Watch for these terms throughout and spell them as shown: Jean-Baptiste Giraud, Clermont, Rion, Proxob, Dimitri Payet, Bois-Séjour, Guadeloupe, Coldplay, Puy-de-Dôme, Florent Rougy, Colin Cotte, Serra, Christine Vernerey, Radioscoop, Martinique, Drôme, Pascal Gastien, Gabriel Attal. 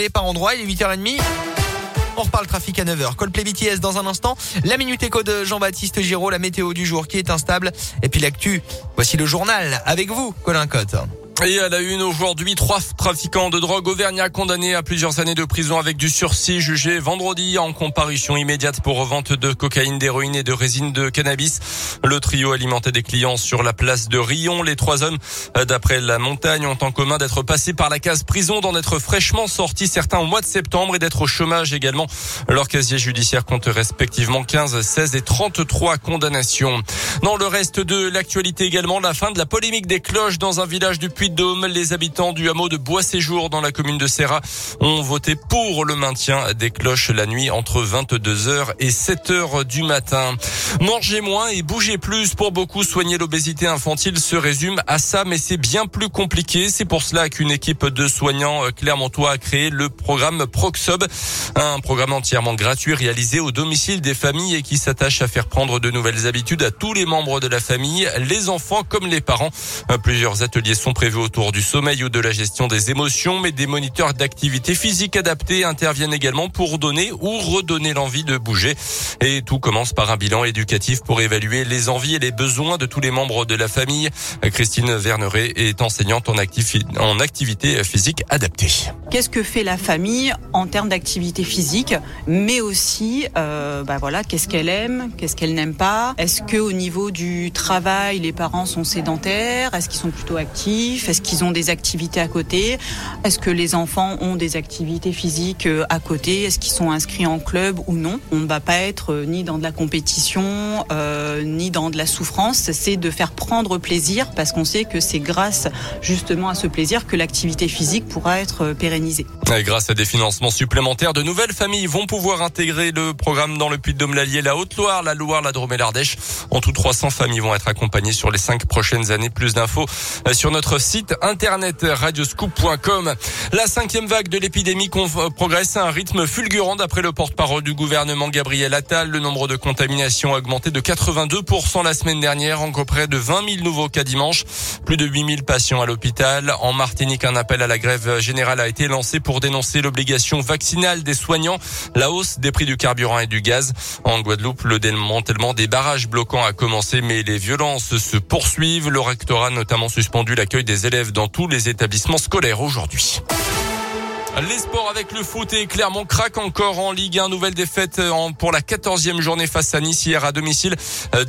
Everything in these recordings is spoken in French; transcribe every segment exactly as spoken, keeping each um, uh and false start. Et par endroit, il est huit heures trente. On reparle trafic à neuf heures. Coldplay B T S dans un instant. La minute éco de Jean-Baptiste Giraud, la météo du jour qui est instable. Et puis l'actu, voici le journal. Avec vous, Colin Cotte. Et à la une aujourd'hui, trois trafiquants de drogue auvergnats condamnés à plusieurs années de prison avec du sursis, jugés vendredi en comparution immédiate pour vente de cocaïne, d'héroïne et de résine de cannabis. Le trio alimentait des clients sur la place de Rion. Les trois hommes, d'après La Montagne, ont en commun d'être passés par la case prison, d'en être fraîchement sortis, certains au mois de septembre, et d'être au chômage également. Leur casier judiciaire compte respectivement quinze, seize et trente-trois condamnations. Dans le reste de l'actualité également, la fin de la polémique des cloches dans un village du Puy Dôme. Les habitants du hameau de Bois-Séjour dans la commune de Serra ont voté pour le maintien des cloches la nuit entre vingt-deux heures et sept heures du matin. Manger moins et bouger plus. Pour beaucoup, soigner l'obésité infantile se résume à ça, mais c'est bien plus compliqué. C'est pour cela qu'une équipe de soignants clermontois a créé le programme Proxob, un programme entièrement gratuit réalisé au domicile des familles et qui s'attache à faire prendre de nouvelles habitudes à tous les membres de la famille, les enfants comme les parents. Plusieurs ateliers sont prévus autour du sommeil ou de la gestion des émotions, mais des moniteurs d'activité physique adaptés interviennent également pour donner ou redonner l'envie de bouger. Et tout commence par un bilan éducatif pour évaluer les envies et les besoins de tous les membres de la famille. Christine Vernerey est enseignante en, activi- en activité physique adaptée. Qu'est-ce que fait la famille en termes d'activité physique, mais aussi euh, bah voilà, qu'est-ce qu'elle aime, qu'est-ce qu'elle n'aime pas? Est-ce qu'au niveau du travail, les parents sont sédentaires? Est-ce qu'ils sont plutôt actifs? Est-ce qu'ils ont des activités à côté? Est-ce que les enfants ont des activités physiques à côté? Est-ce qu'ils sont inscrits en club ou non? On ne va pas être ni dans de la compétition, euh, ni dans de la souffrance. C'est de faire prendre plaisir, parce qu'on sait que c'est grâce justement à ce plaisir que l'activité physique pourra être pérennisée. Et grâce à des financements supplémentaires, de nouvelles familles vont pouvoir intégrer le programme dans le Puy-de-Dôme, l'Allier, la Haute-Loire, la Loire, la Drôme et l'Ardèche. En tout, trois cents familles vont être accompagnées sur les cinq prochaines années. Plus d'infos sur notre site internet radioscoop point com. La cinquième vague de l'épidémie progresse à un rythme fulgurant d'après le porte-parole du gouvernement Gabriel Attal. Le nombre de contaminations a augmenté de quatre-vingt-deux pour cent la semaine dernière, encore près de vingt mille nouveaux cas dimanche. Plus de huit mille patients à l'hôpital. En Martinique, un appel à la grève générale a été lancé pour dénoncer l'obligation vaccinale des soignants, la hausse des prix du carburant et du gaz. En Guadeloupe, le démantèlement des barrages bloquants a commencé, mais les violences se poursuivent. Le rectorat a notamment suspendu l'accueil des élèves dans tous les établissements scolaires aujourd'hui. Les sports avec le foot, et Clermont craque encore en Ligue un. Nouvelle défaite pour la quatorzième journée face à Nice hier à domicile.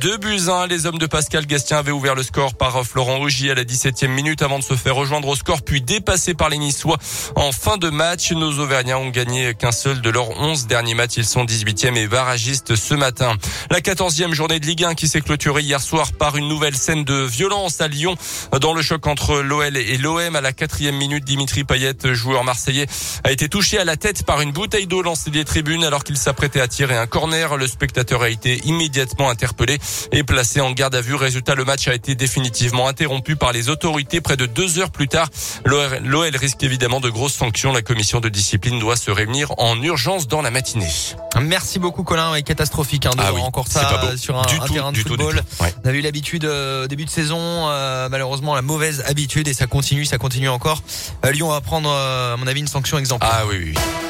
deux buts à un. Les hommes de Pascal Gastien avaient ouvert le score par Florent Rougy à la dix-septième minute avant de se faire rejoindre au score puis dépassé par les Niçois en fin de match. Nos Auvergnats ont gagné qu'un seul de leurs onze derniers matchs. Ils sont dix-huitième et barragistes ce matin. La quatorzième journée de Ligue un qui s'est clôturée hier soir par une nouvelle scène de violence à Lyon dans le choc entre l'O L et l'O M. À la quatrième minute, Dimitri Payet, joueur marseillais, a été touché à la tête par une bouteille d'eau lancée des tribunes alors qu'il s'apprêtait à tirer un corner. Le spectateur a été immédiatement interpellé et placé en garde à vue. Résultat, le match a été définitivement interrompu par les autorités près de deux heures plus tard. L'O L risque évidemment de grosses sanctions. La commission de discipline doit se réunir en urgence dans la matinée. Merci beaucoup, Colin. Et catastrophique hein, de ah oui, encore ça sur un, un tout, terrain de football. Tout, tout, ouais. On a eu l'habitude euh, début de saison, euh, malheureusement la mauvaise habitude, et ça continue, ça continue encore. Euh, Lyon va prendre, euh, à mon avis, une sanction exemplaire. Ah oui, oui.